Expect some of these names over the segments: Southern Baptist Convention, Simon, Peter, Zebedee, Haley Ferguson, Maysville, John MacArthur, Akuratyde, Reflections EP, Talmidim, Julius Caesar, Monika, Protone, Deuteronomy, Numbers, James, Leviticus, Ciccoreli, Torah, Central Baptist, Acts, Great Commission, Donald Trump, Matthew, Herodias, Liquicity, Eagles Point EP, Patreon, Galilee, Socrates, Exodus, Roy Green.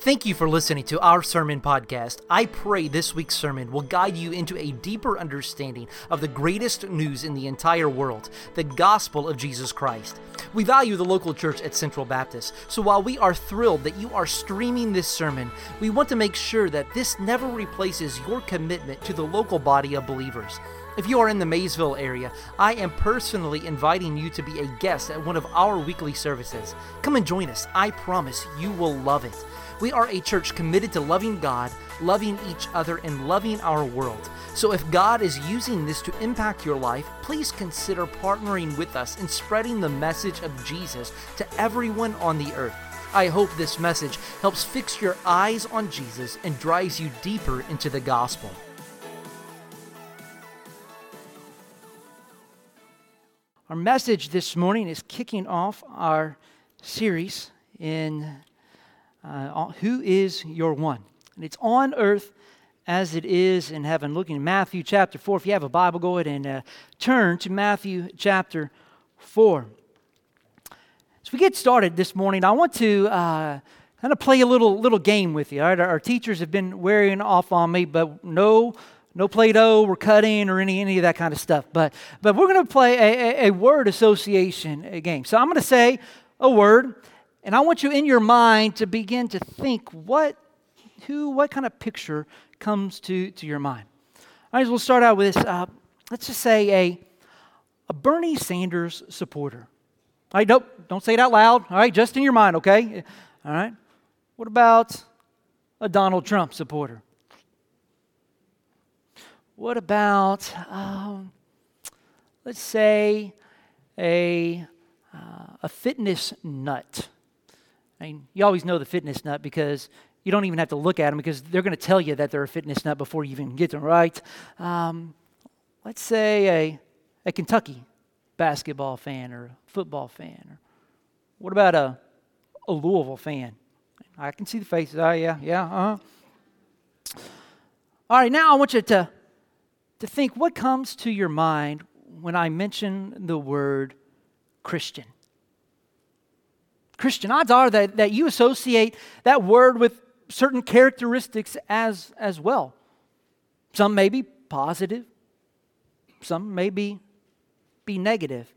Thank you for listening to our sermon podcast. I pray this week's sermon will guide you into a deeper understanding of the greatest news in the entire world, the gospel of Jesus Christ. We value the local church at Central Baptist, so while we are thrilled that you are streaming this sermon, we want to make sure that this never replaces your commitment to the local body of believers. If you are in the Maysville area, I am personally inviting you to be a guest at one of our weekly services. Come and join us. I promise you will love it. We are a church committed to loving God, loving each other, and loving our world. So if God is using this to impact your life, please consider partnering with us in spreading the message of Jesus to everyone on the earth. I hope this message helps fix your eyes on Jesus and drives you deeper into the gospel. Our message this morning is kicking off our series in Who is Your One? And it's on earth as it is in heaven. Looking at Matthew chapter 4. If you have a Bible, go ahead and turn to Matthew chapter 4. As we get started this morning, I want to kind of play a little game with you. All right? Our teachers have been wearing off on me, but no Play-Doh or cutting or any of that kind of stuff. But we're going to play a word association game. So I'm going to say a word, and I want you in your mind to begin to think what kind of picture comes to your mind. All right, so we'll start out with this. Let's just say a Bernie Sanders supporter. All right, nope, don't say it out loud. All right, just in your mind, okay? All right. What about a Donald Trump supporter? What about, let's say, a fitness nut? I mean, you always know the fitness nut because you don't even have to look at them because they're going to tell you that they're a fitness nut before you even get them right. Let's say a Kentucky basketball fan or football fan. Or what about a Louisville fan? I can see the faces. Oh, yeah, uh-huh. All right, now I want you to think what comes to your mind when I mention the word Christian. Christian, odds are that you associate that word with certain characteristics as well. Some may be positive, some may be negative.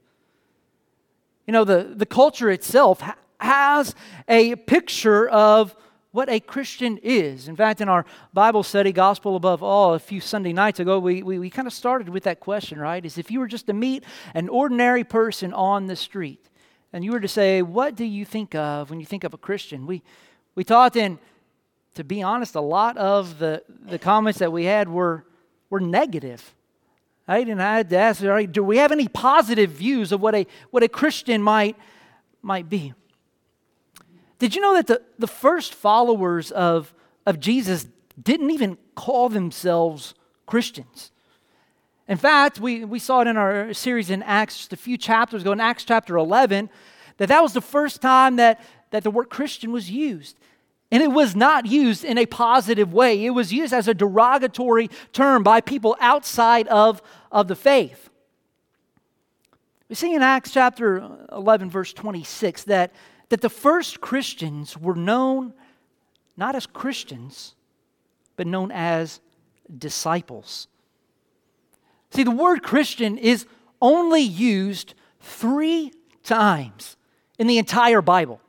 You know, the culture itself has a picture of what a Christian is. In fact, in our Bible study, Gospel Above All, a few Sunday nights ago, we kind of started with that question, right? Is if you were just to meet an ordinary person on the street, and you were to say, what do you think of when you think of a Christian? We taught, and to be honest, a lot of the comments that we had were negative, right? And I had to ask, all right, do we have any positive views of what a Christian might be? Did you know that the first followers of Jesus didn't even call themselves Christians? In fact, we saw it in our series in Acts just a few chapters ago, in Acts chapter 11, that was the first time that the word Christian was used. And it was not used in a positive way. It was used as a derogatory term by people outside of the faith. We see in Acts chapter 11, verse 26, that the first Christians were known not as Christians, but known as disciples. See, the word Christian is only used 3 times in the entire Bible.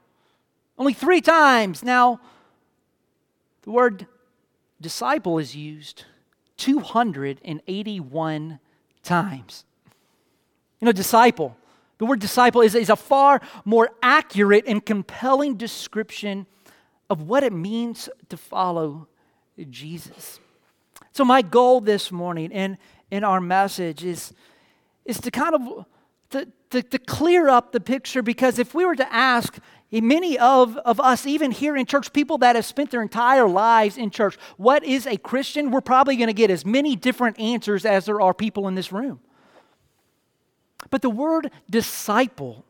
Only 3 times. Now, the word disciple is used 281 times. You know, disciple. The word disciple is a far more accurate and compelling description of what it means to follow Jesus. So my goal this morning in our message is to kind of to clear up the picture, because if we were to ask many of us, even here in church, people that have spent their entire lives in church, what is a Christian? We're probably going to get as many different answers as there are people in this room. But the word disciple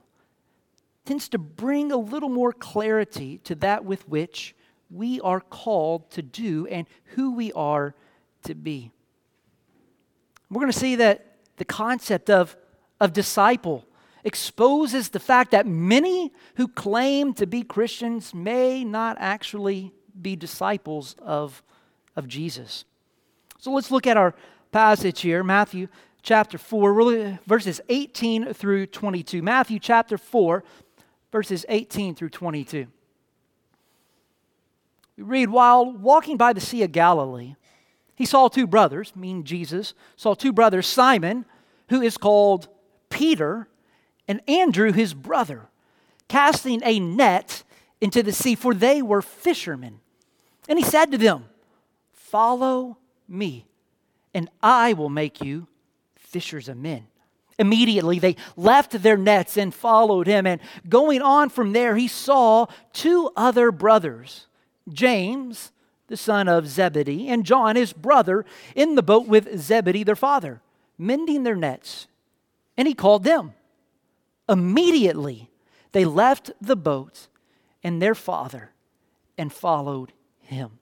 tends to bring a little more clarity to that with which we are called to do and who we are to be. We're going to see that the concept of disciple exposes the fact that many who claim to be Christians may not actually be disciples of Jesus. So let's look at our passage here, Matthew chapter 4, really verses 18 through 22. Matthew chapter 4, verses 18 through 22. We read, while walking by the Sea of Galilee, he saw two brothers, meaning Jesus, saw two brothers, Simon, who is called Peter, and Andrew, his brother, casting a net into the sea, for they were fishermen. And he said to them, follow me, and I will make you fishers of men. Immediately they left their nets and followed him. And going on from there, he saw two other brothers, James, the son of Zebedee, and John, his brother, in the boat with Zebedee, their father, mending their nets. And he called them. Immediately they left the boat and their father and followed him.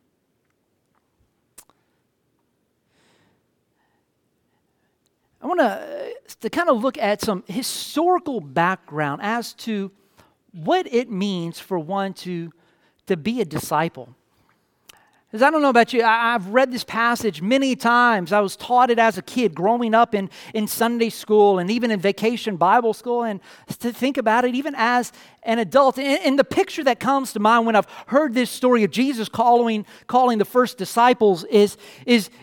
I want to kind of look at some historical background as to what it means for one to be a disciple. Because I don't know about you, I've read this passage many times. I was taught it as a kid growing up in Sunday school and even in vacation Bible school. And to think about it, even as an adult, and the picture that comes to mind when I've heard this story of Jesus calling the first disciples is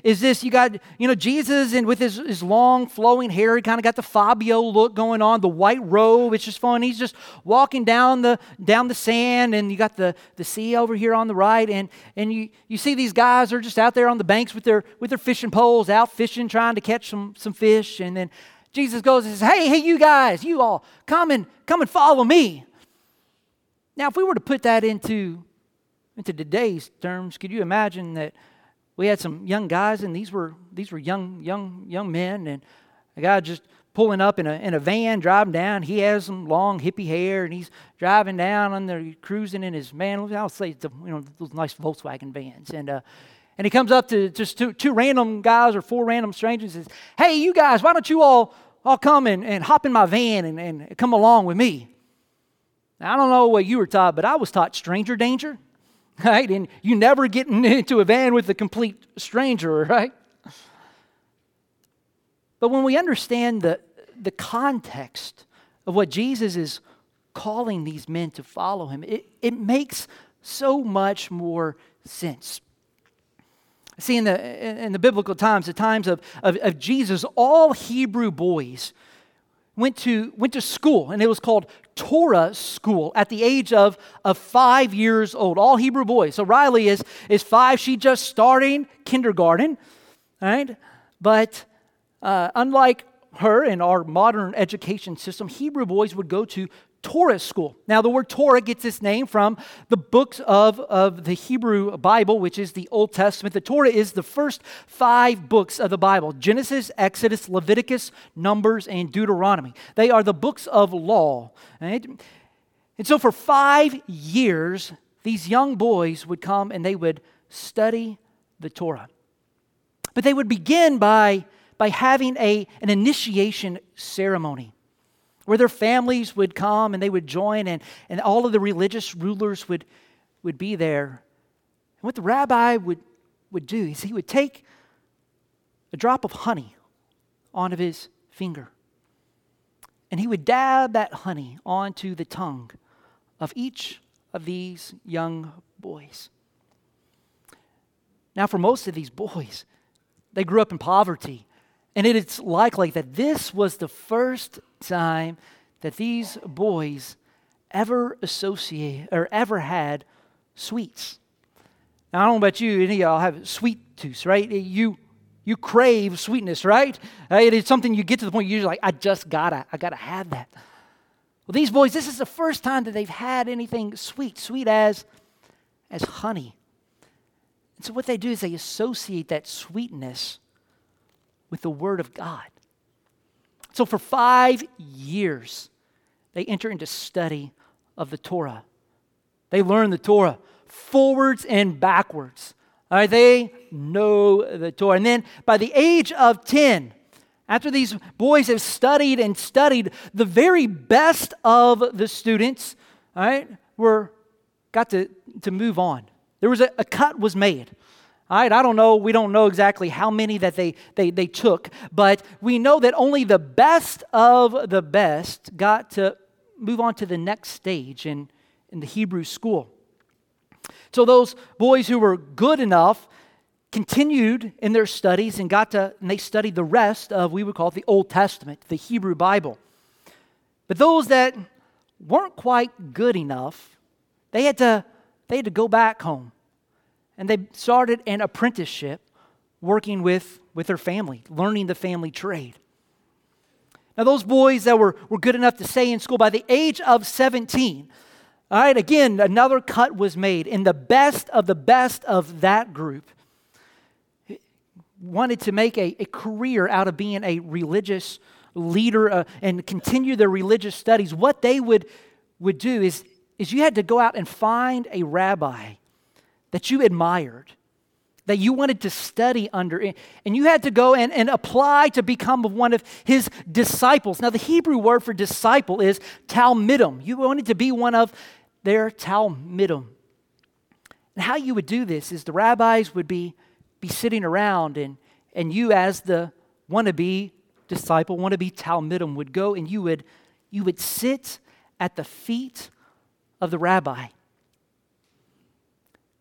this. You got, Jesus and with his long flowing hair, he kind of got the Fabio look going on, the white robe, it's just fun. He's just walking down the sand, and you got the sea over here on the right, and you see these guys are just out there on the banks with their fishing poles, out fishing, trying to catch some fish. And then Jesus goes and says, hey, you guys, you all, come and follow me. Now, if we were to put that into today's terms, could you imagine that we had some young guys, and these were young men, and a guy just pulling up in a van, driving down. He has some long hippie hair, and he's driving down and they're cruising in his van. I'll say it's those nice Volkswagen vans, and he comes up to just two random guys or four random strangers and says, "Hey, you guys, why don't you all come and hop in my van and come along with me?" Now, I don't know what you were taught, but I was taught stranger danger, right? And you never get into a van with a complete stranger, right? But when we understand the context of what Jesus is calling these men to follow him, it makes so much more sense. See, in the biblical times, the times of Jesus, all Hebrew boys went to school, and it was called Torah school at the age of 5 years old. All Hebrew boys. So Riley is five. She's just starting kindergarten, right? But unlike her and our modern education system, Hebrew boys would go to Torah school. Now, the word Torah gets its name from the books of the Hebrew Bible, which is the Old Testament. The Torah is the first five books of the Bible: Genesis, Exodus, Leviticus, Numbers, and Deuteronomy. They are the books of law. Right? And so for 5 years, these young boys would come and they would study the Torah. But they would begin by having an initiation ceremony, where their families would come and they would join, and all of the religious rulers would be there. And what the rabbi would do is he would take a drop of honey onto his finger, and he would dab that honey onto the tongue of each of these young boys. Now, for most of these boys, they grew up in poverty, and it is likely that this was the first time that these boys ever had sweets. Now, I don't know about you, any of y'all have sweet tooth, right? You crave sweetness, right? It is something you get to the point you're like, I gotta have that. Well, these boys, this is the first time that they've had anything sweet as honey. And so what they do is they associate that sweetness with the Word of God. So for 5 years, they enter into study of the Torah. They learn the Torah forwards and backwards. All right, they know the Torah. And then by the age of 10, after these boys have studied, the very best of the students, all right, got to move on There was a cut was made. All right, I don't know, we don't know exactly how many that they took, but we know that only the best of the best got to move on to the next stage in the Hebrew school. So those boys who were good enough continued in their studies and they studied the rest of, we would call it the Old Testament, the Hebrew Bible. But those that weren't quite good enough, they had to go back home. And they started an apprenticeship working with their family, learning the family trade. Now those boys that were good enough to stay in school by the age of 17, all right, again, another cut was made. And the best of that group wanted to make a career out of being a religious leader and continue their religious studies. What they would do is you had to go out and find a rabbi that you admired, that you wanted to study under, and you had to go and apply to become one of his disciples. Now, the Hebrew word for disciple is Talmidim. You wanted to be one of their Talmidim. And how you would do this is the rabbis would be sitting around, and you as the wannabe disciple, wannabe Talmidim, would go and you would sit at the feet of the rabbi.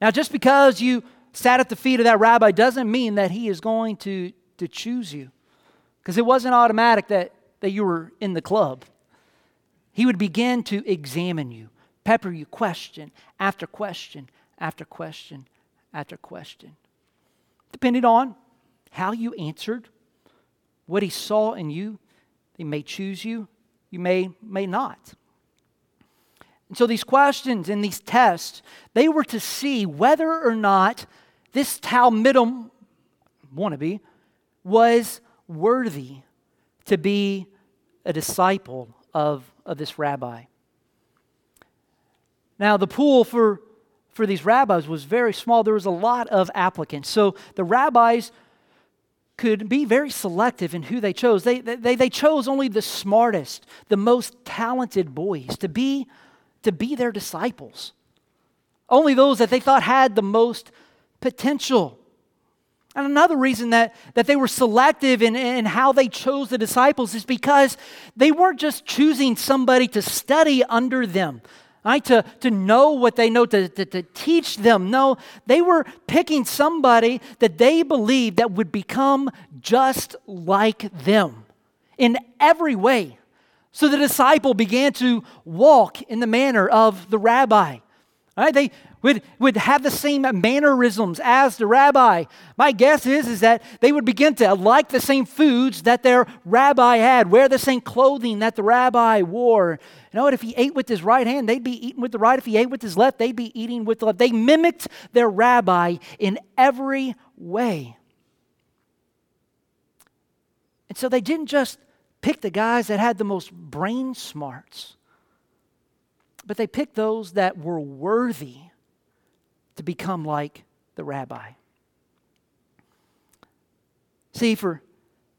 Now, just because you sat at the feet of that rabbi doesn't mean that he is going to choose you, because it wasn't automatic that you were in the club. He would begin to examine you, pepper you question after question after question after question, depending on how you answered, what he saw in you. They may choose you, you may not. And so these questions and these tests, they were to see whether or not this Talmidim wannabe was worthy to be a disciple of this rabbi. Now the pool for these rabbis was very small. There was a lot of applicants. So the rabbis could be very selective in who they chose. They chose only the smartest, the most talented boys to be their disciples. Only those that they thought had the most potential. And another reason that they were selective in how they chose the disciples is because they weren't just choosing somebody to study under them, right? To know what they know, to teach them. No, they were picking somebody that they believed that would become just like them in every way. So the disciple began to walk in the manner of the rabbi. All right, they would have the same mannerisms as the rabbi. My guess is that they would begin to like the same foods that their rabbi had, wear the same clothing that the rabbi wore. You know what? If he ate with his right hand, they'd be eating with the right. If he ate with his left, they'd be eating with the left. They mimicked their rabbi in every way. And so they didn't just pick the guys that had the most brain smarts, but they picked those that were worthy to become like the rabbi. See, for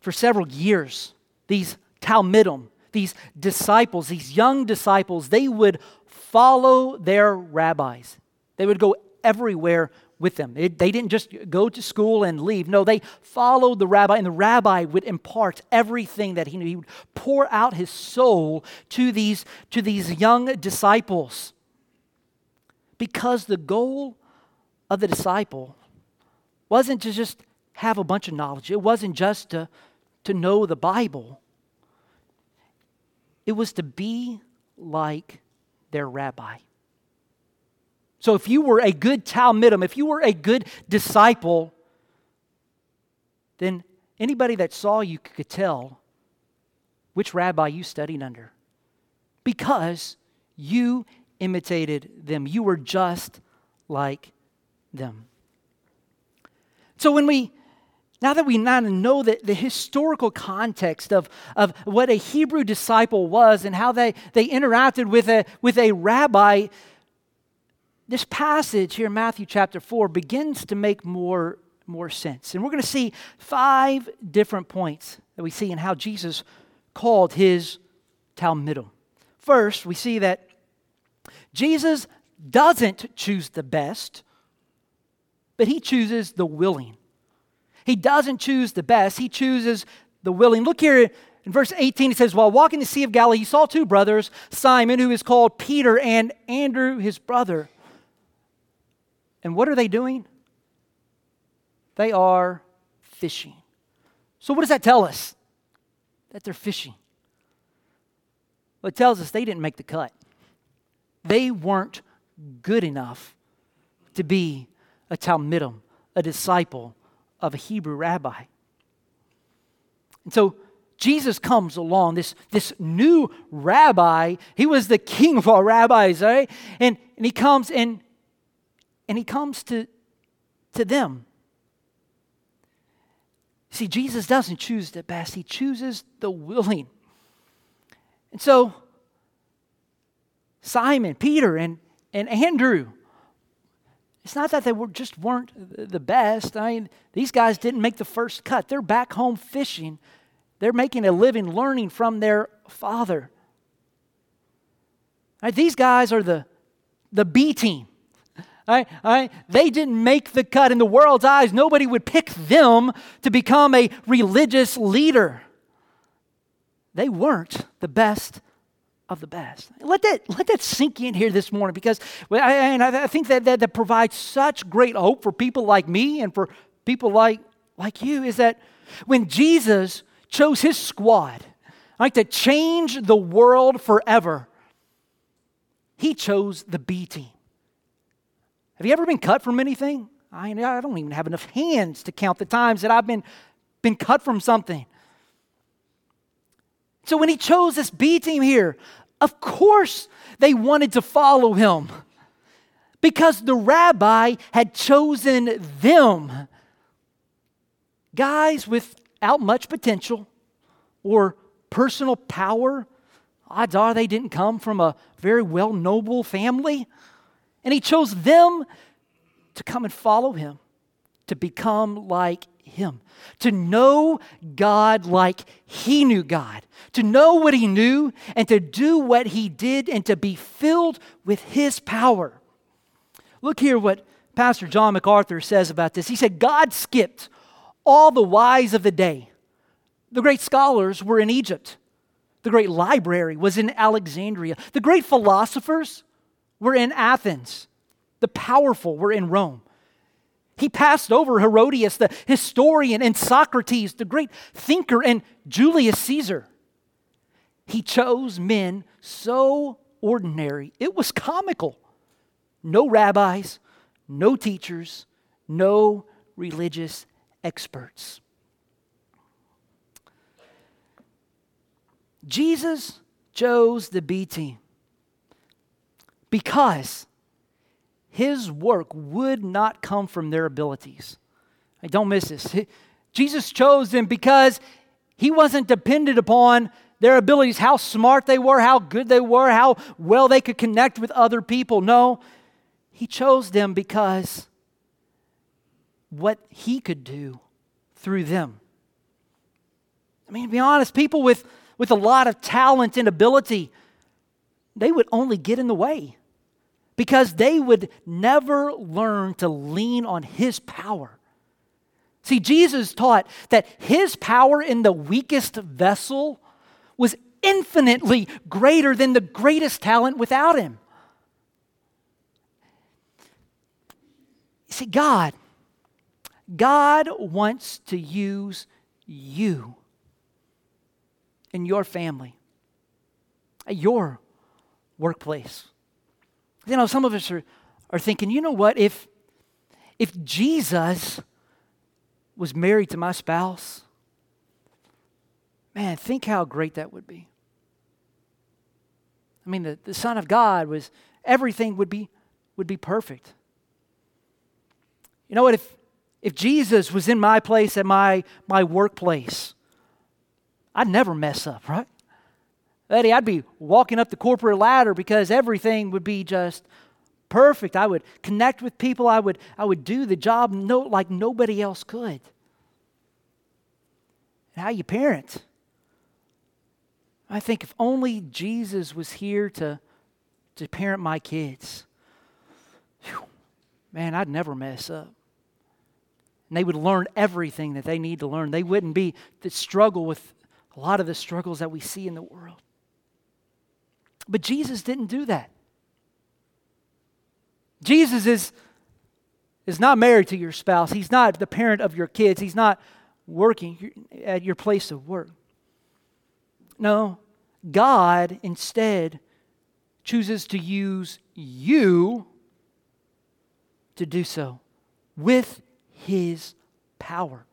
several years, these Talmidim, these disciples, these young disciples, they would follow their rabbis. They would go everywhere with them. They didn't just go to school and leave. No, they followed the rabbi, and the rabbi would impart everything that he knew. He would pour out his soul to these young disciples, because the goal of the disciple wasn't to just have a bunch of knowledge. It wasn't just to know the Bible. It was to be like their rabbi. So if you were a good Talmidim, if you were a good disciple, then anybody that saw you could tell which rabbi you studied under, because you imitated them. You were just like them. So now that we now know that the historical context of what a Hebrew disciple was and how they interacted with a rabbi, this passage here in Matthew chapter 4 begins to make more sense. And we're going to see 5 different points that we see in how Jesus called his Talmidim. First, we see that Jesus doesn't choose the best, but he chooses the willing. He doesn't choose the best. He chooses the willing. Look here in verse 18. It says, while walking the Sea of Galilee, he saw two brothers, Simon, who is called Peter, and Andrew, his brother. And what are they doing? They are fishing. So what does that tell us? That they're fishing. Well, it tells us they didn't make the cut. They weren't good enough to be a Talmidim, a disciple of a Hebrew rabbi. And so Jesus comes along, this new rabbi. He was the king of all rabbis, right? And he comes and he comes to them. See, Jesus doesn't choose the best. He chooses the willing. And so Simon, Peter, and Andrew, it's not that they weren't the best. I mean, these guys didn't make the first cut. They're back home fishing. They're making a living, learning from their father. Right, these guys are the B team. All right. They didn't make the cut. In the world's eyes, nobody would pick them to become a religious leader. They weren't the best of the best. Let that sink in here this morning, because I think that provides such great hope for people like me and for people like you, is that when Jesus chose his squad, like to change the world forever, he chose the B team. Have you ever been cut from anything? I don't even have enough hands to count the times that I've been cut from something. So when he chose this B team here, of course they wanted to follow him, because the rabbi had chosen them. Guys without much potential or personal power, odds are they didn't come from a very noble family. And he chose them to come and follow him, to become like him, to know God like he knew God, to know what he knew and to do what he did, and to be filled with his power. Look here what Pastor John MacArthur says about this. He said, God skipped all the wise of the day. The great scholars were in Egypt. The great library was in Alexandria. The great philosophers were in Athens. The powerful were in Rome. He passed over Herodias, the historian, and Socrates, the great thinker, and Julius Caesar. He chose men so ordinary, it was comical. No rabbis, no teachers, no religious experts. Jesus chose the B team because his work would not come from their abilities. Don't miss this. Jesus chose them because he wasn't dependent upon their abilities, how smart they were, how good they were, how well they could connect with other people. No, he chose them because what he could do through them. I mean, to be honest, people with a lot of talent and ability, they would only get in the way, because they would never learn to lean on his power. See, Jesus taught that his power in the weakest vessel was infinitely greater than the greatest talent without him. See, God wants to use you in your family, at your workplace. You know, some of us are thinking, you know what, if Jesus was married to my spouse, man, think how great that would be. I mean, the Son of God was, everything would be perfect. You know what, if Jesus was in my place at my workplace, I'd never mess up, right? Eddie, I'd be walking up the corporate ladder because everything would be just perfect. I would connect with people. I would do the job like nobody else could. And how you parent? I think if only Jesus was here to parent my kids, man, I'd never mess up. and they would learn everything that they need to learn. They wouldn't be the struggle with a lot of the struggles that we see in the world. But Jesus didn't do that. Jesus is not married to your spouse. He's not the parent of your kids. He's not working at your place of work. No, God instead chooses to use you to do so with His power.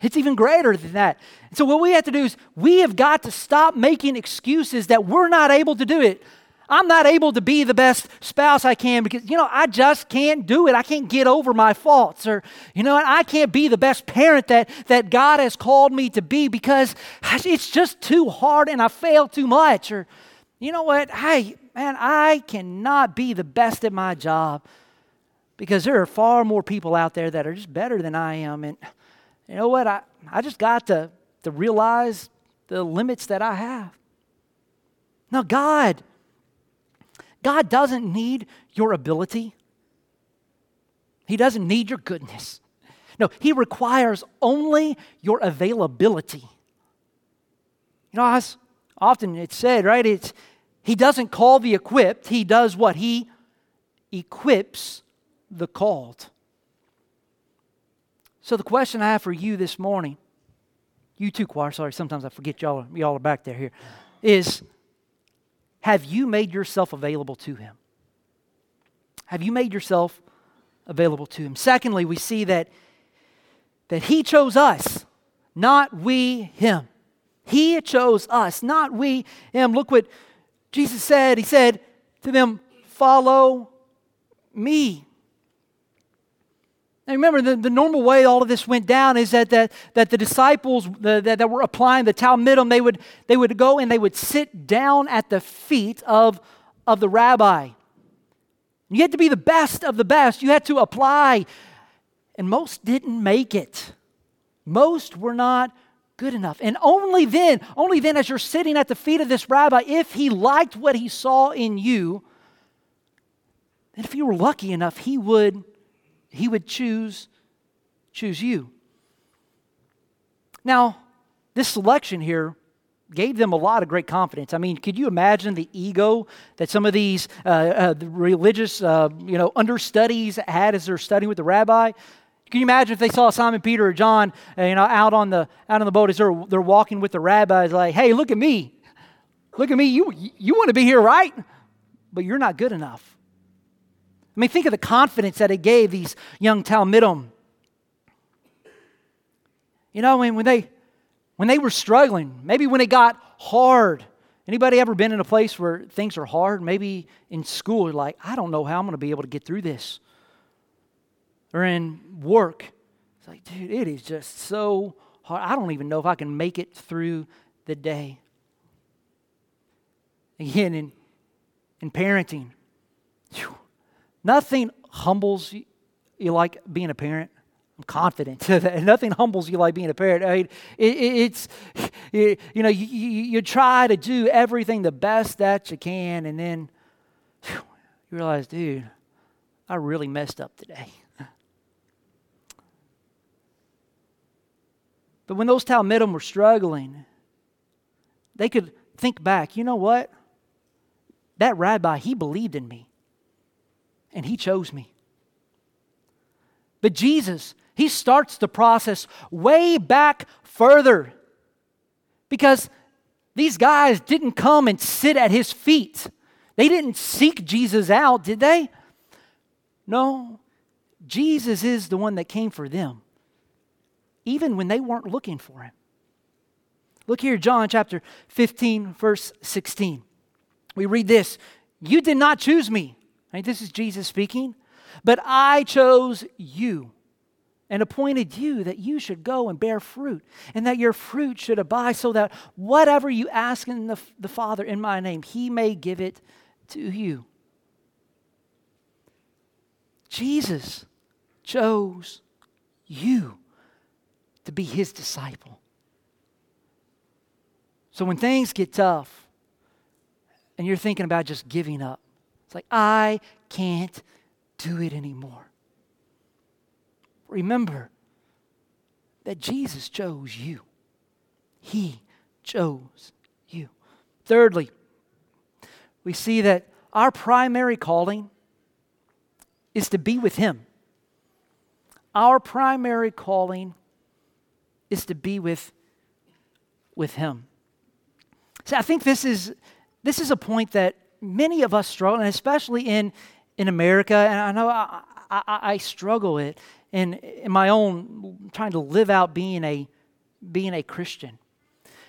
It's even greater than that. And so what we have to do is we have got to stop making excuses that we're not able to do it. I'm not able to be the best spouse I can because, I just can't do it. I can't get over my faults. Or, I can't be the best parent that God has called me to be because it's just too hard and I fail too much. Or, I cannot be the best at my job because there are far more people out there that are just better than I am. And I just got to realize the limits that I have. Now, God doesn't need your ability. He doesn't need your goodness. No, He requires only your availability. Often it's said, right? He doesn't call the equipped. He does what? He equips the called. So the question I have for you this morning, you too, choir, sorry, sometimes I forget y'all are back there here, is have you made yourself available to Him? Have you made yourself available to Him? Secondly, we see that He chose us, not we Him. He chose us, not we Him. Look what Jesus said. He said to them, "Follow me." Now remember, the normal way all of this went down is that the disciples that were applying the Talmudim, they would go and they would sit down at the feet of the rabbi. You had to be the best of the best. You had to apply. And most didn't make it. Most were not good enough. And only then as you're sitting at the feet of this rabbi, if he liked what he saw in you, and if you were lucky enough, he would choose you. Now, this selection here gave them a lot of great confidence. I mean, could you imagine the ego that some of these the religious, understudies had as they're studying with the rabbi? Can you imagine if they saw Simon, Peter, or John, out on the boat as they're walking with the rabbi? It's like, hey, look at me, You want to be here, right? But you're not good enough. I mean, think of the confidence that it gave these young Talmudim. When they were struggling, maybe when it got hard. Anybody ever been in a place where things are hard? Maybe in school, you're like, I don't know how I'm going to be able to get through this. Or in work, it's like, dude, it is just so hard. I don't even know if I can make it through the day. Again, in parenting, whew, nothing humbles you like being a parent. I'm confident that nothing humbles you like being a parent. I mean, you try to do everything the best that you can, and then you realize, dude, I really messed up today. But when those Talmudim were struggling, they could think back, you know what? That rabbi, he believed in me. And He chose me. But Jesus, He starts the process way back further because these guys didn't come and sit at His feet. They didn't seek Jesus out, did they? No, Jesus is the one that came for them, even when they weren't looking for Him. Look here, John chapter 15, verse 16. We read this, "You did not choose me." Right, this is Jesus speaking. "But I chose you and appointed you that you should go and bear fruit and that your fruit should abide so that whatever you ask in the Father in my name, He may give it to you." Jesus chose you to be His disciple. So when things get tough and you're thinking about just giving up, it's like, I can't do it anymore. Remember, that Jesus chose you. He chose you. Thirdly, we see that our primary calling is to be with Him. Our primary calling is to be with Him. So I think this is a point that many of us struggle, and especially in America, and I know I struggle it in my own trying to live out being a Christian.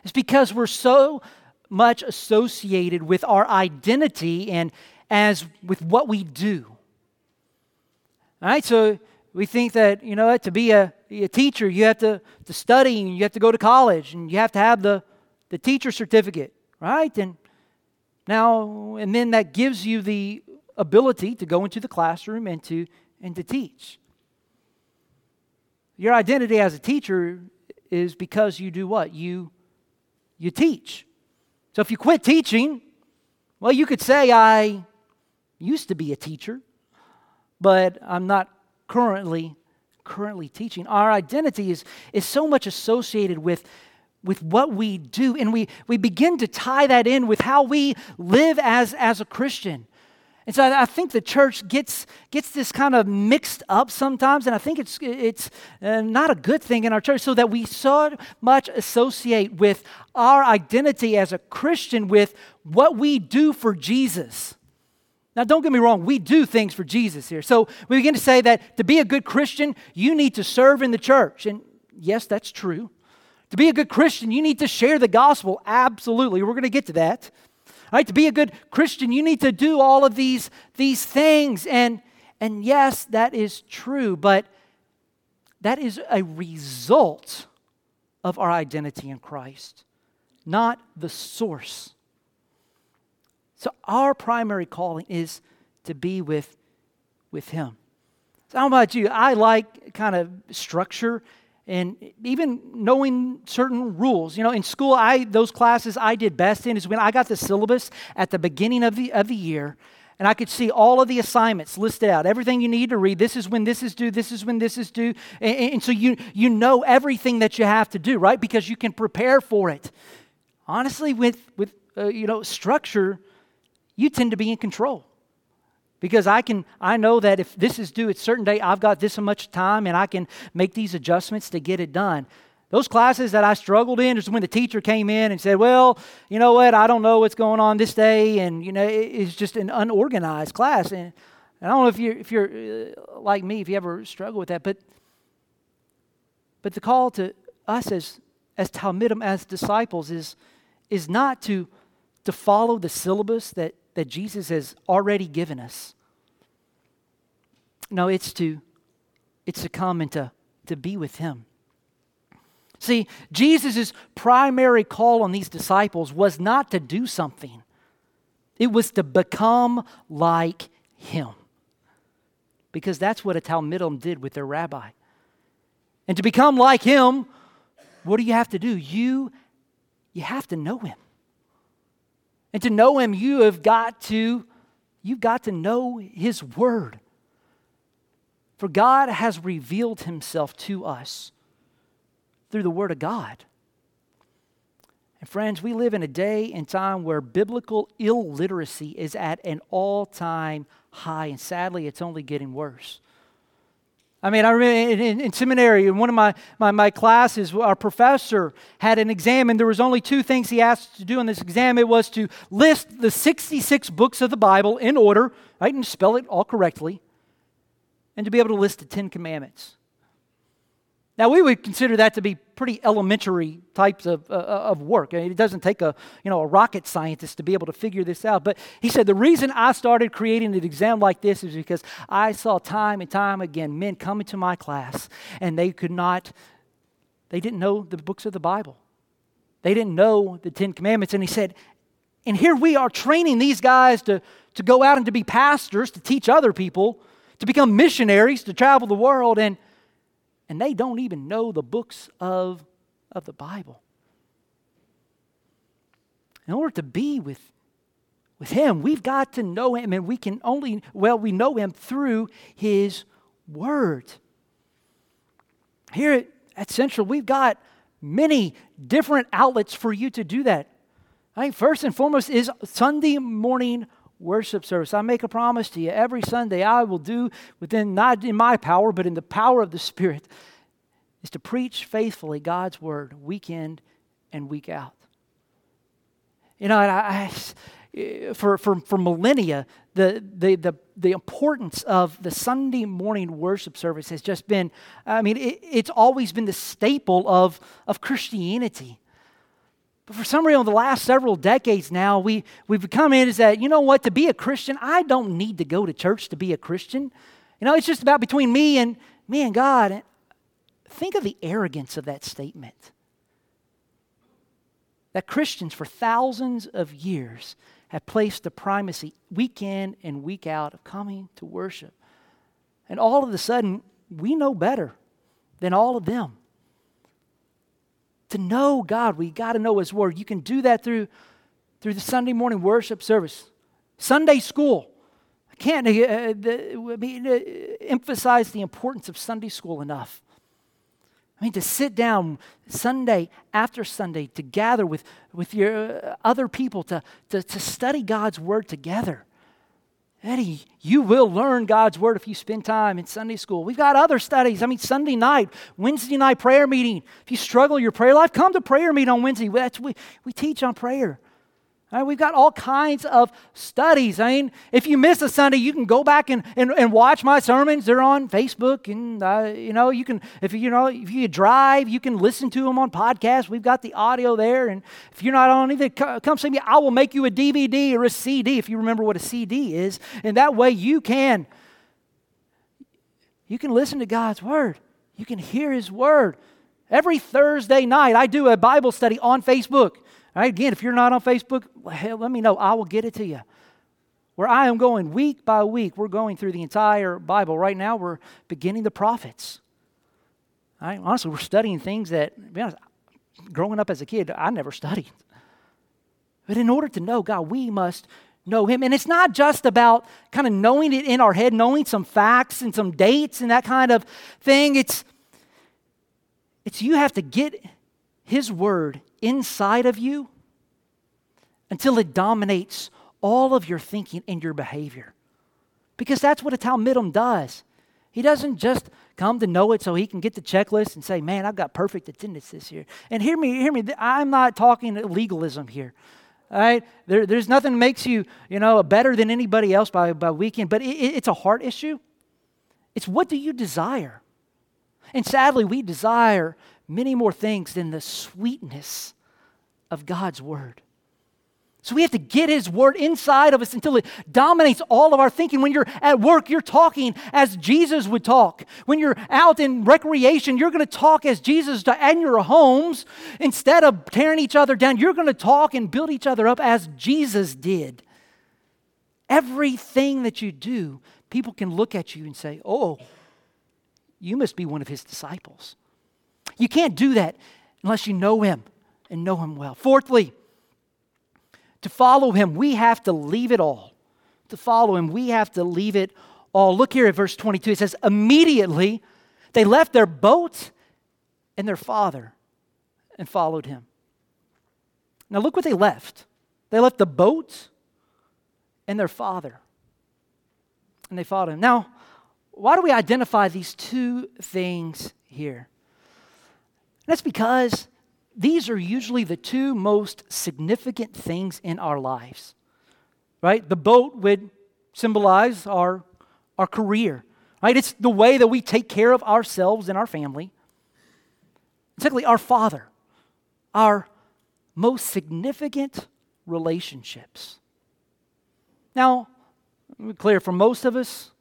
It's because we're so much associated with our identity and as with what we do. All right, so we think that, you know, to be a teacher, you have to study and you have to go to college and you have to have the teacher certificate, right? And then that gives you the ability to go into the classroom and to teach. Your identity as a teacher is because you do what? You teach. So if you quit teaching, well, you could say, I used to be a teacher, but I'm not currently teaching. Our identity is so much associated with what we do, and we begin to tie that in with how we live as a Christian. And so I think the church gets this kind of mixed up sometimes, and I think it's not a good thing in our church, so that we so much associate with our identity as a Christian with what we do for Jesus. Now, don't get me wrong, we do things for Jesus here. So we begin to say that to be a good Christian, you need to serve in the church. And yes, that's true. To be a good Christian, you need to share the gospel. Absolutely. We're going to get to that. Right, to be a good Christian, you need to do all of these things. And yes, that is true, but that is a result of our identity in Christ, not the source. So our primary calling is to be with Him. So how about you? I like kind of structure and even knowing certain rules. You know, in school, those classes I did best in is when I got the syllabus at the beginning of the year, and I could see all of the assignments listed out, everything you need to read. This is when this is due, this is when this is due. And so you know everything that you have to do, right? Because you can prepare for it. Honestly, with structure, you tend to be in control. Because I know that if this is due at a certain date, I've got this much time and I can make these adjustments to get it done. Those classes that I struggled in is when the teacher came in and said, well, you know what, I don't know what's going on this day. And, you know, it's just an unorganized class. And I don't know if you're like me, if you ever struggle with that. But the call to us as Talmidim, as disciples, is not to follow the syllabus that Jesus has already given us. No, it's to come and to be with Him. See, Jesus' primary call on these disciples was not to do something. It was to become like Him. Because that's what a Talmidim did with their rabbi. And to become like Him, what do you have to do? You have to know Him. And to know Him, you've got to know His Word. For God has revealed Himself to us through the Word of God. And friends, we live in a day and time where biblical illiteracy is at an all-time high, and sadly, it's only getting worse. I mean, I remember in seminary, in one of my classes, our professor had an exam, and there was only two things he asked to do in this exam. It was to list the 66 books of the Bible in order, right, and spell it all correctly, and to be able to list the 10 commandments. Now, we would consider that to be pretty elementary types of work. I mean, it doesn't take a rocket scientist to be able to figure this out. But he said, the reason I started creating an exam like this is because I saw time and time again men come into my class and they didn't know the books of the Bible. They didn't know the 10 commandments. And he said, and here we are training these guys to go out and to be pastors, to teach other people, to become missionaries, to travel the world, and they don't even know the books of the Bible. In order to be with Him, we've got to know Him, and we know Him through His Word. Here at Central, we've got many different outlets for you to do that. I think first and foremost is Sunday morning worship service. I make a promise to you, every Sunday I will do within, not in my power, but in the power of the Spirit, is to preach faithfully God's Word week in and week out. You know, for millennia, the importance of the Sunday morning worship service has just been, I mean, it's always been the staple of Christianity. But for some reason, the last several decades now, we've become in is that, you know what, to be a Christian, I don't need to go to church to be a Christian. You know, it's just about between me and God. Think of the arrogance of that statement. That Christians for thousands of years have placed the primacy week in and week out of coming to worship. And all of a sudden, we know better than all of them. To know God, we got to know His Word. You can do that through the Sunday morning worship service. Sunday school. I can't emphasize the importance of Sunday school enough. I mean, to sit down Sunday after Sunday to gather with your other people to study God's Word together. Eddie, you will learn God's Word if you spend time in Sunday school. We've got other studies. I mean, Sunday night, Wednesday night prayer meeting. If you struggle in your prayer life, come to prayer meeting on Wednesday. We teach on prayer. All right, we've got all kinds of studies. I mean, if you miss a Sunday, you can go back and watch my sermons. They're on Facebook, and you can if you drive, you can listen to them on podcasts. We've got the audio there, and if you're not on either, come see me. I will make you a DVD or a CD if you remember what a CD is, and that way you can listen to God's Word. You can hear His Word. Every Thursday night, I do a Bible study on Facebook. All right, again, if you're not on Facebook, hell, let me know. I will get it to you. Where I am going week by week, we're going through the entire Bible. Right now, we're beginning the prophets. All right, honestly, we're studying things that, to be honest, growing up as a kid, I never studied. But in order to know God, we must know Him. And it's not just about kind of knowing it in our head, knowing some facts and some dates and that kind of thing. It's you have to get His Word inside of you until it dominates all of your thinking and your behavior. Because that's what a Talmudum does. He doesn't just come to know it so he can get the checklist and say, man, I've got perfect attendance this year. And hear me, I'm not talking legalism here. All right? There's nothing that makes you, better than anybody else by weekend, but it's a heart issue. It's what do you desire? And sadly, we desire many more things than the sweetness of God's Word. So we have to get His Word inside of us until it dominates all of our thinking. When you're at work, you're talking as Jesus would talk. When you're out in recreation, you're going to talk as Jesus does. And your homes, instead of tearing each other down, you're going to talk and build each other up as Jesus did. Everything that you do, people can look at you and say, oh, you must be one of His disciples. You can't do that unless you know Him and know Him well. Fourthly, to follow Him, we have to leave it all. To follow Him, we have to leave it all. Look here at verse 22. It says, immediately they left their boat and their father and followed Him. Now look what they left. They left the boat and their father, and they followed Him. Now, why do we identify these two things here? That's because these are usually the two most significant things in our lives, right? The boat would symbolize our career, right? It's the way that we take care of ourselves and our family. Secondly, our father, our most significant relationships. Now, let me be clear, for most of us,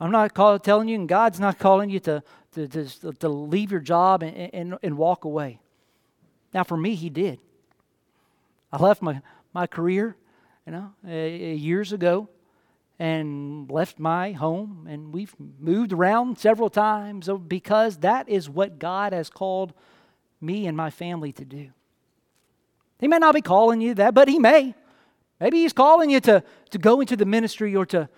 I'm not telling you, and God's not calling you to leave your job and walk away. Now, for me, He did. I left my career, years ago, and left my home, and we've moved around several times because that is what God has called me and my family to do. He may not be calling you that, but He may. Maybe He's calling you to go into the ministry or to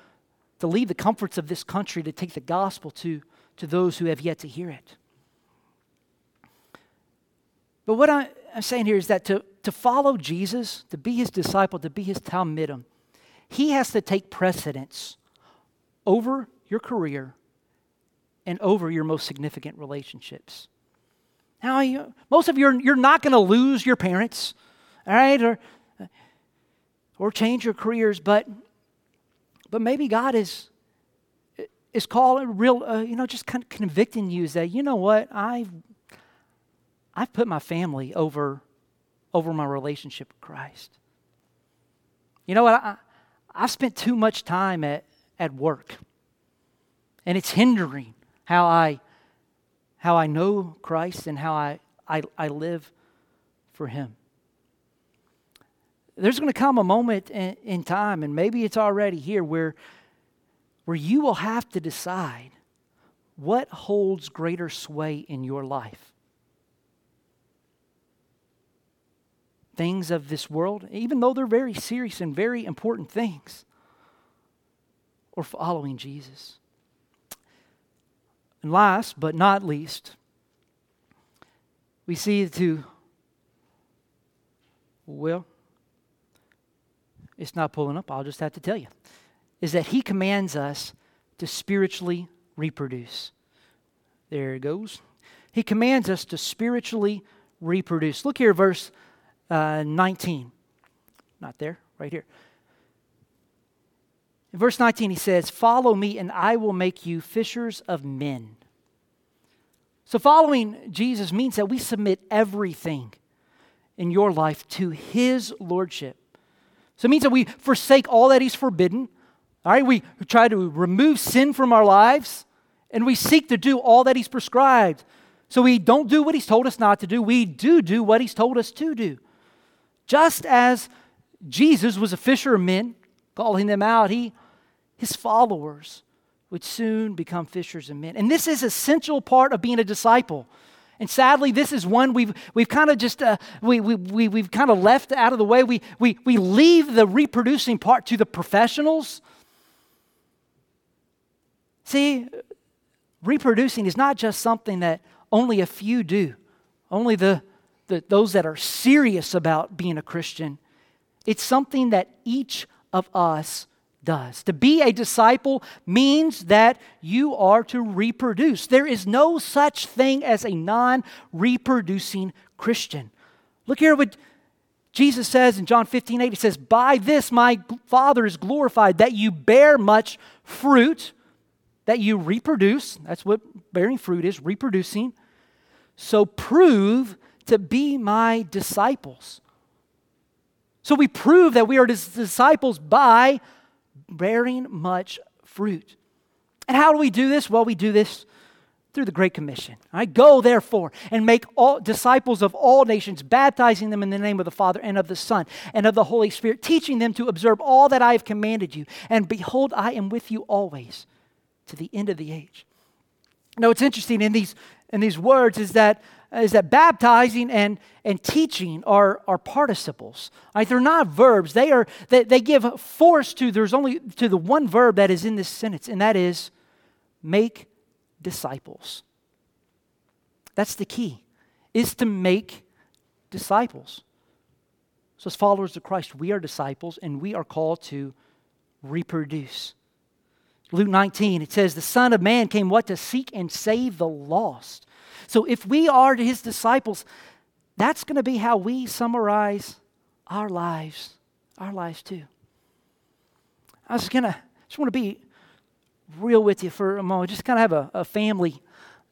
leave the comforts of this country to take the gospel to those who have yet to hear it. But what I'm saying here is that to follow Jesus, to be his disciple, to be his Talmidim, he has to take precedence over your career and over your most significant relationships. Now, most of you're not going to lose your parents, all right, or change your careers, but maybe God is calling, just kind of convicting you is that, you know what, I've put my family over my relationship with Christ. You know what, I've spent too much time at work, and it's hindering how I know Christ and how I live for Him. There's going to come a moment in time, and maybe it's already here, where you will have to decide what holds greater sway in your life. Things of this world, even though they're very serious and very important things, or following Jesus. And last but not least, we see it's not pulling up, I'll just have to tell you, is that he commands us to spiritually reproduce. There it goes. He commands us to spiritually reproduce. Look here, verse 19. Not there, right here. In verse 19, he says, "Follow me and I will make you fishers of men." So following Jesus means that we submit everything in your life to his lordship. So it means that we forsake all that he's forbidden. All right, we try to remove sin from our lives, and we seek to do all that he's prescribed. So we don't do what he's told us not to do. We do what he's told us to do. Just as Jesus was a fisher of men, calling them out, his followers would soon become fishers of men. And this is an essential part of being a disciple. And sadly, this is one we've kind of just we've kind of left out of the way. We leave the reproducing part to the professionals. See, reproducing is not just something that only a few do, only those that are serious about being a Christian. It's something that each of us does. To be a disciple means that you are to reproduce. There is no such thing as a non-reproducing Christian. Look here what Jesus says in John 15:8. He says, "By this my Father is glorified, that you bear much fruit," that you reproduce. That's what bearing fruit is, reproducing. "So prove to be my disciples." So we prove that we are his disciples by bearing much fruit. And how do we do this? Well, we do this through the Great Commission. All right? "Go, therefore, and make all disciples of all nations, baptizing them in the name of the Father and of the Son and of the Holy Spirit, teaching them to observe all that I have commanded you. And behold, I am with you always to the end of the age." Now, what's interesting in these words is that baptizing and teaching are participles. Right? They're not verbs. They give force to the one verb that is in this sentence, and that is make disciples. That's the key, is to make disciples. So as followers of Christ, we are disciples and we are called to reproduce. Luke 19, it says, "The Son of Man came to seek and save the lost." So if we are his disciples, that's going to be how we summarize our lives too. I was just want to be real with you for a moment, just kind of have a family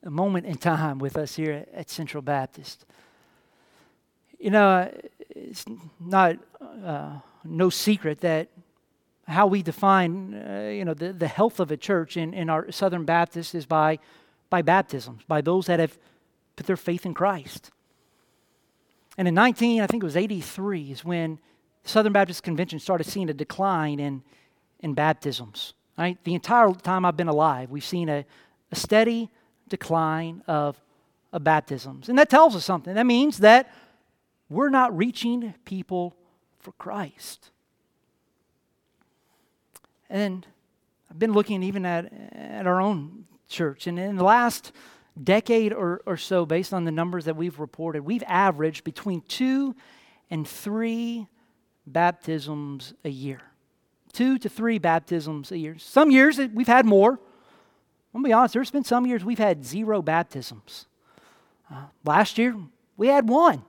moment in time with us here at Central Baptist. You know, it's not no secret that how we define, the health of a church in our Southern Baptist is by baptisms, by those that have put their faith in Christ. And in 1983 is when Southern Baptist Convention started seeing a decline in baptisms. Right? The entire time I've been alive, we've seen a steady decline of baptisms. And that tells us something. That means that we're not reaching people for Christ. And I've been looking even at our own church. And in the last decade or so, based on the numbers that we've reported, we've averaged between 2 and 3 baptisms a year. 2 to 3 baptisms a year. Some years we've had more. I'm going to be honest, there's been some years we've had 0 baptisms. Last year, we had 1.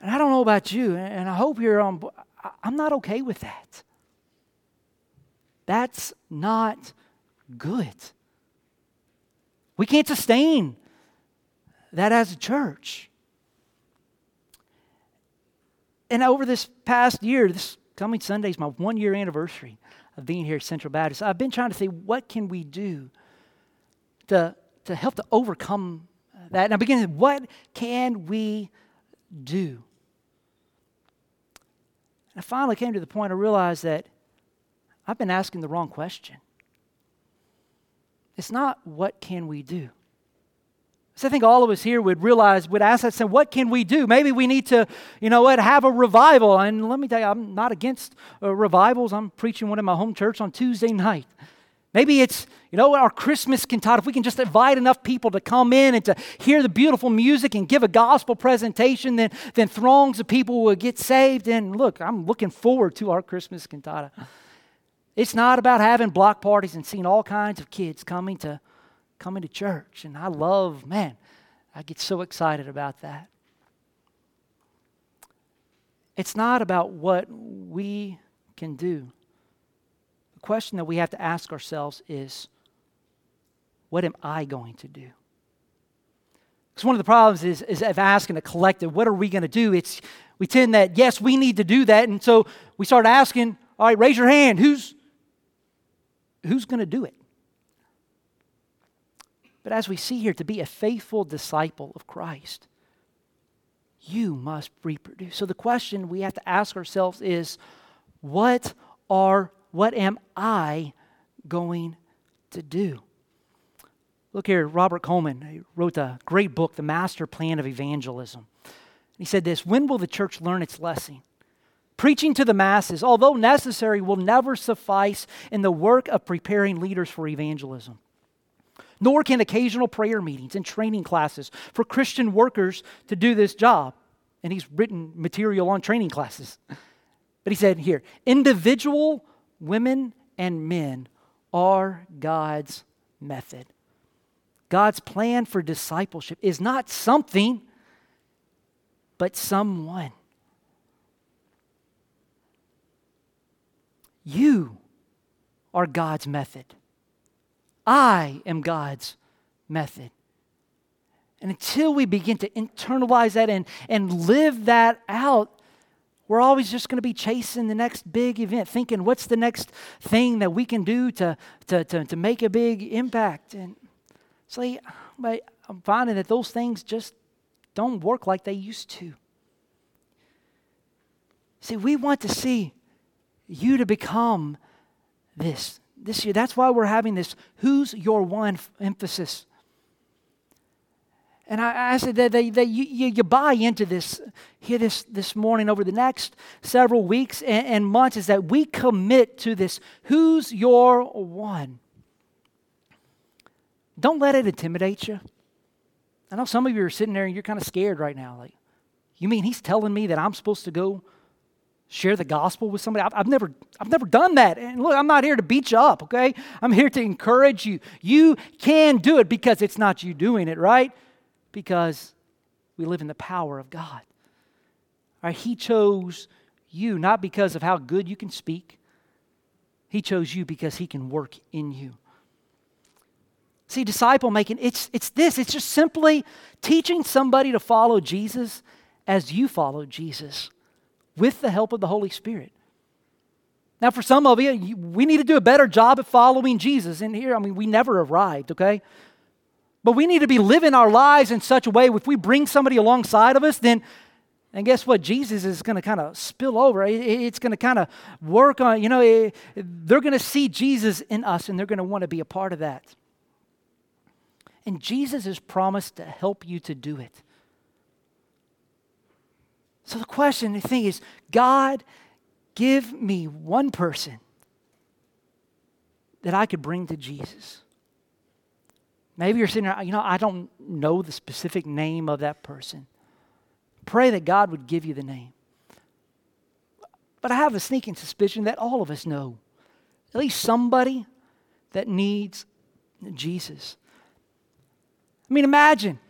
And I don't know about you, and I hope you're on board. I'm not okay with that. That's not good. We can't sustain that as a church. And over this past year, this coming Sunday is my 1-year anniversary of being here at Central Baptist. I've been trying to say, what can we do to help to overcome that? And I begin to say, what can we do? I finally came to the point I realized that I've been asking the wrong question. It's not what can we do. So I think all of us here would realize, would ask that, saying, what can we do? Maybe we need to, have a revival. And let me tell you, I'm not against revivals. I'm preaching one in my home church on Tuesday night. Maybe it's, our Christmas cantata. If we can just invite enough people to come in and to hear the beautiful music and give a gospel presentation, then throngs of people will get saved. And look, I'm looking forward to our Christmas cantata. It's not about having block parties and seeing all kinds of kids coming to church. And I get so excited about that. It's not about what we can do. The question that we have to ask ourselves is, what am I going to do? Because one of the problems is of asking a collective, what are we going to do? We tend that, yes, we need to do that. And so we start asking, all right, raise your hand. Who's going to do it? But as we see here, to be a faithful disciple of Christ, you must reproduce. So the question we have to ask ourselves is, what am I going to do? Look here, Robert Coleman, he wrote a great book, The Master Plan of Evangelism. He said this, when will the church learn its lesson? Preaching to the masses, although necessary, will never suffice in the work of preparing leaders for evangelism. Nor can occasional prayer meetings and training classes for Christian workers to do this job. And he's written material on training classes. But he said here, individual women and men are God's method. God's plan for discipleship is not something, but someone. You are God's method. I am God's method. And until we begin to internalize that and live that out, we're always just going to be chasing the next big event, thinking what's the next thing that we can do to make a big impact. And so I'm finding that those things just don't work like they used to. See, we want to see you to become this year. That's why we're having this who's your one emphasis. And I said that you buy into this here this morning over the next several weeks and months is that we commit to this. Who's your one? Don't let it intimidate you. I know some of you are sitting there and you're kind of scared right now. Like, you mean he's telling me that I'm supposed to go share the gospel with somebody? I've never done that. And look, I'm not here to beat you up, okay? I'm here to encourage you. You can do it because it's not you doing it, right? Because we live in the power of God. All right, He chose you, not because of how good you can speak. He chose you because He can work in you. See, disciple making, it's this. It's just simply teaching somebody to follow Jesus as you follow Jesus with the help of the Holy Spirit. Now, for some of you, we need to do a better job at following Jesus. And here, we never arrived, okay? But we need to be living our lives in such a way, if we bring somebody alongside of us, then, and guess what? Jesus is going to kind of spill over. It's going to kind of work on, they're going to see Jesus in us, and they're going to want to be a part of that. And Jesus has promised to help you to do it. So the question, the thing is, God, give me one person that I could bring to Jesus. Maybe you're sitting there, I don't know the specific name of that person. Pray that God would give you the name. But I have a sneaking suspicion that all of us know at least somebody that needs Jesus. I mean, imagine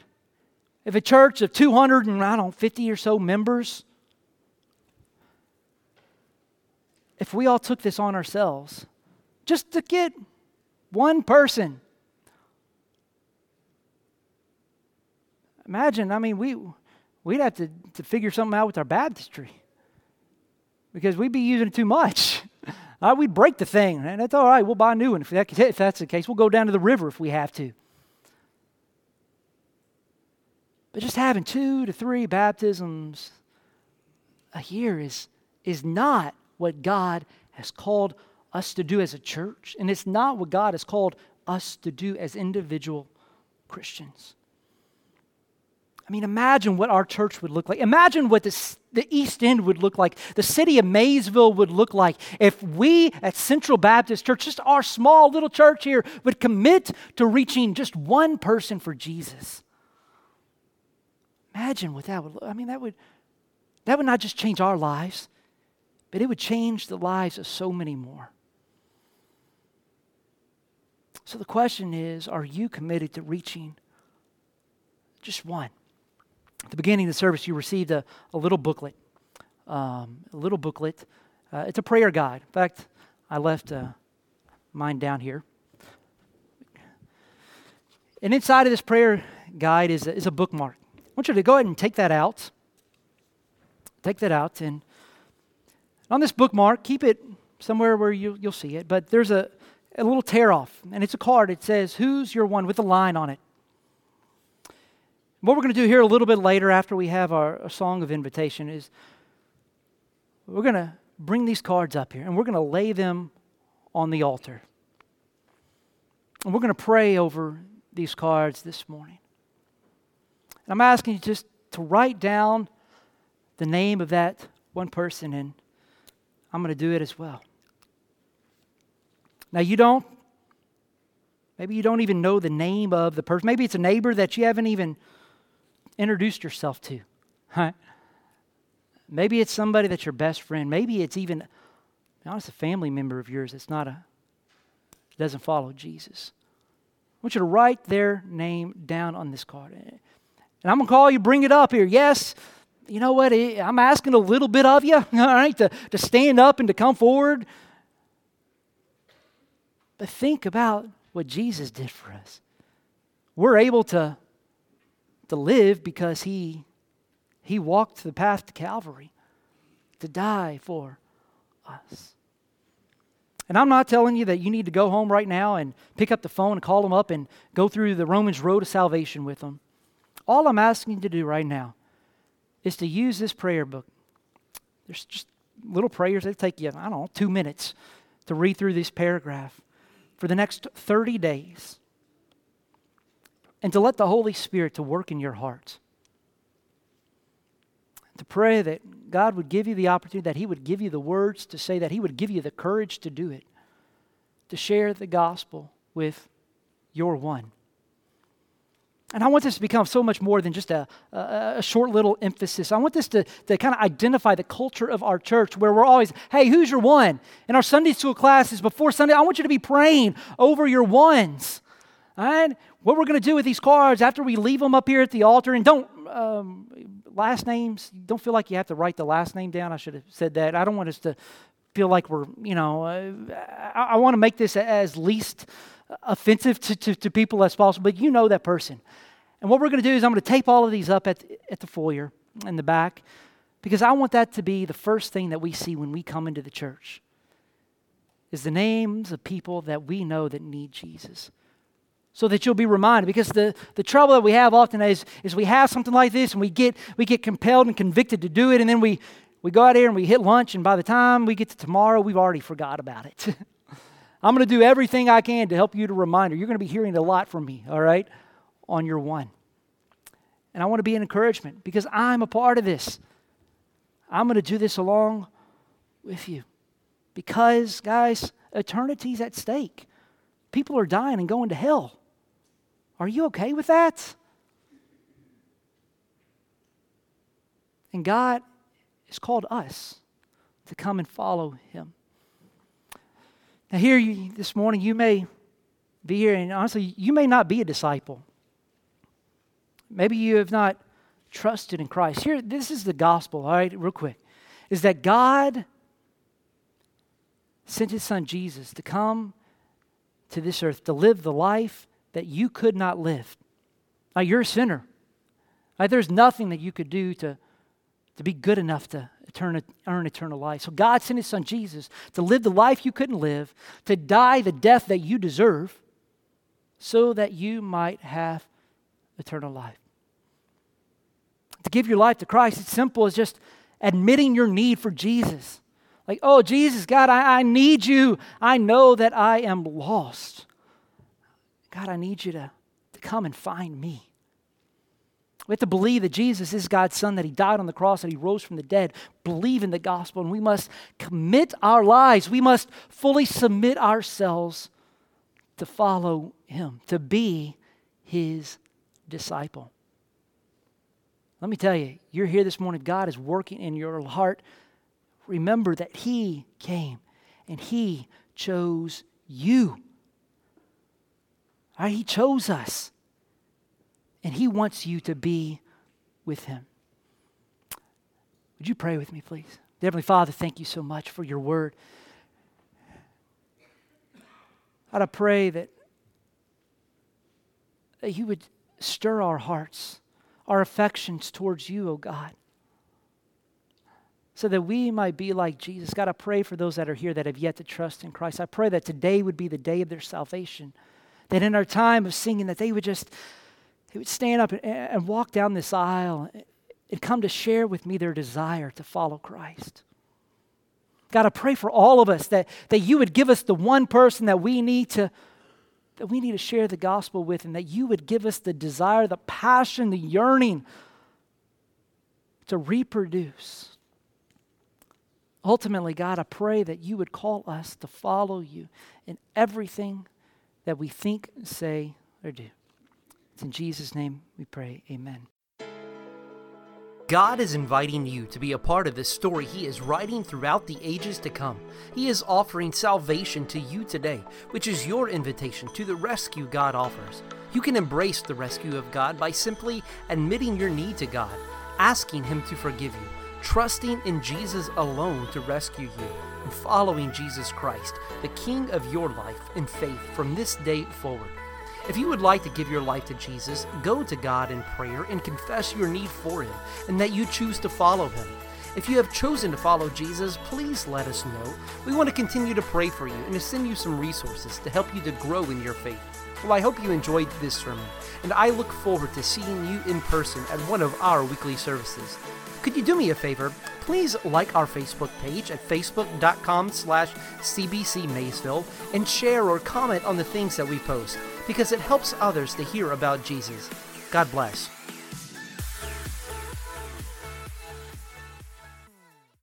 if a church of 250 or so members, if we all took this on ourselves, just to get one person. Imagine, we'd have to figure something out with our baptistry because we'd be using it too much. We'd break the thing. And that's all right. We'll buy a new one. If that's the case, we'll go down to the river if we have to. But just having 2 to 3 baptisms a year is not what God has called us to do as a church. And it's not what God has called us to do as individual Christians. Imagine what our church would look like. Imagine what the East End would look like. The city of Maysville would look like if we at Central Baptist Church, just our small little church here, would commit to reaching just one person for Jesus. Imagine what that would look like. That would not just change our lives, but it would change the lives of so many more. So the question is, are you committed to reaching just one? At the beginning of the service, you received a little booklet. It's a prayer guide. In fact, I left mine down here. And inside of this prayer guide is a bookmark. I want you to go ahead and take that out. And on this bookmark, keep it somewhere where you'll see it. But there's a little tear-off, and it's a card. It says, "Who's your one?" with a line on it. What we're going to do here a little bit later after we have our song of invitation is we're going to bring these cards up here and we're going to lay them on the altar. And we're going to pray over these cards this morning. And I'm asking you just to write down the name of that one person, and I'm going to do it as well. Now maybe you don't even know the name of the person. Maybe it's a neighbor that you haven't even introduced yourself to, right? Maybe it's somebody that's your best friend. Maybe it's even, to be honest, a family member of yours that's doesn't follow Jesus. I want you to write their name down on this card. And I'm going to call you, bring it up here. Yes, you know what? I'm asking a little bit of you, all right, to stand up and to come forward. But think about what Jesus did for us. We're able to live because he walked the path to Calvary to die for us. And I'm not telling you that you need to go home right now and pick up the phone and call them up and go through the Romans road to salvation with them. All I'm asking you to do right now is to use this prayer book. There's just little prayers that take you, 2 minutes to read through this paragraph for the next 30 days. And to let the Holy Spirit to work in your heart. To pray that God would give you the opportunity, that He would give you the words to say, that He would give you the courage to do it. To share the gospel with your one. And I want this to become so much more than just a short little emphasis. I want this to kind of identify the culture of our church where we're always, hey, who's your one? In our Sunday school classes, before Sunday, I want you to be praying over your ones. All right? What we're going to do with these cards after we leave them up here at the altar, and last names, don't feel like you have to write the last name down. I should have said that. I don't want us to feel like we're, I want to make this as least offensive to people as possible, but you know that person. And what we're going to do is I'm going to tape all of these up at the foyer in the back, because I want that to be the first thing that we see when we come into the church is the names of people that we know that need Jesus. So that you'll be reminded, because the trouble that we have often is we have something like this and we get compelled and convicted to do it, and then we go out here and we hit lunch, and by the time we get to tomorrow, we've already forgot about it. I'm going to do everything I can to help you to remind her. You're going to be hearing a lot from me, all right, on your one. And I want to be an encouragement because I'm a part of this. I'm going to do this along with you because, guys, eternity's at stake. People are dying and going to hell. Are you okay with that? And God has called us to come and follow him. Now here you, this morning, you may be here, and honestly, you may not be a disciple. Maybe you have not trusted in Christ. Here, this is the gospel, all right, real quick, is that God sent his son Jesus to come to this earth, to live the life that you could not live. Now, you're a sinner. Like, there's nothing that you could do to be good enough to earn eternal life. So God sent his son Jesus to live the life you couldn't live, to die the death that you deserve, so that you might have eternal life. To give your life to Christ, it's simple as just admitting your need for Jesus. Like, oh, Jesus, God, I need you. I know that I am lost. God, I need you to come and find me. We have to believe that Jesus is God's Son, that he died on the cross, that he rose from the dead. Believe in the gospel, and we must commit our lives. We must fully submit ourselves to follow him, to be his disciple. Let me tell you, you're here this morning. God is working in your heart. Remember that he came and he chose you. All right, he chose us. And he wants you to be with him. Would you pray with me, please? Dear Heavenly Father, thank you so much for your word. God, I pray that you would stir our hearts, our affections towards you, oh God, so that we might be like Jesus. God, I pray for those that are here that have yet to trust in Christ. I pray that today would be the day of their salvation, that in our time of singing that they would just... He would stand up and walk down this aisle and come to share with me their desire to follow Christ. God, I pray for all of us that you would give us the one person that we need to share the gospel with, and that you would give us the desire, the passion, the yearning to reproduce. Ultimately, God, I pray that you would call us to follow you in everything that we think, say, or do. In Jesus' name we pray, amen. God is inviting you to be a part of this story he is writing throughout the ages to come. He is offering salvation to you today, which is your invitation to the rescue God offers. You can embrace the rescue of God by simply admitting your need to God, asking him to forgive you, trusting in Jesus alone to rescue you, and following Jesus Christ, the King of your life and faith from this day forward. If you would like to give your life to Jesus, go to God in prayer and confess your need for him and that you choose to follow him. If you have chosen to follow Jesus, please let us know. We want to continue to pray for you and to send you some resources to help you to grow in your faith. Well, I hope you enjoyed this sermon, and I look forward to seeing you in person at one of our weekly services. Could you do me a favor? Please like our Facebook page at facebook.com/CBC Maysville and share or comment on the things that we post, because it helps others to hear about Jesus. God bless.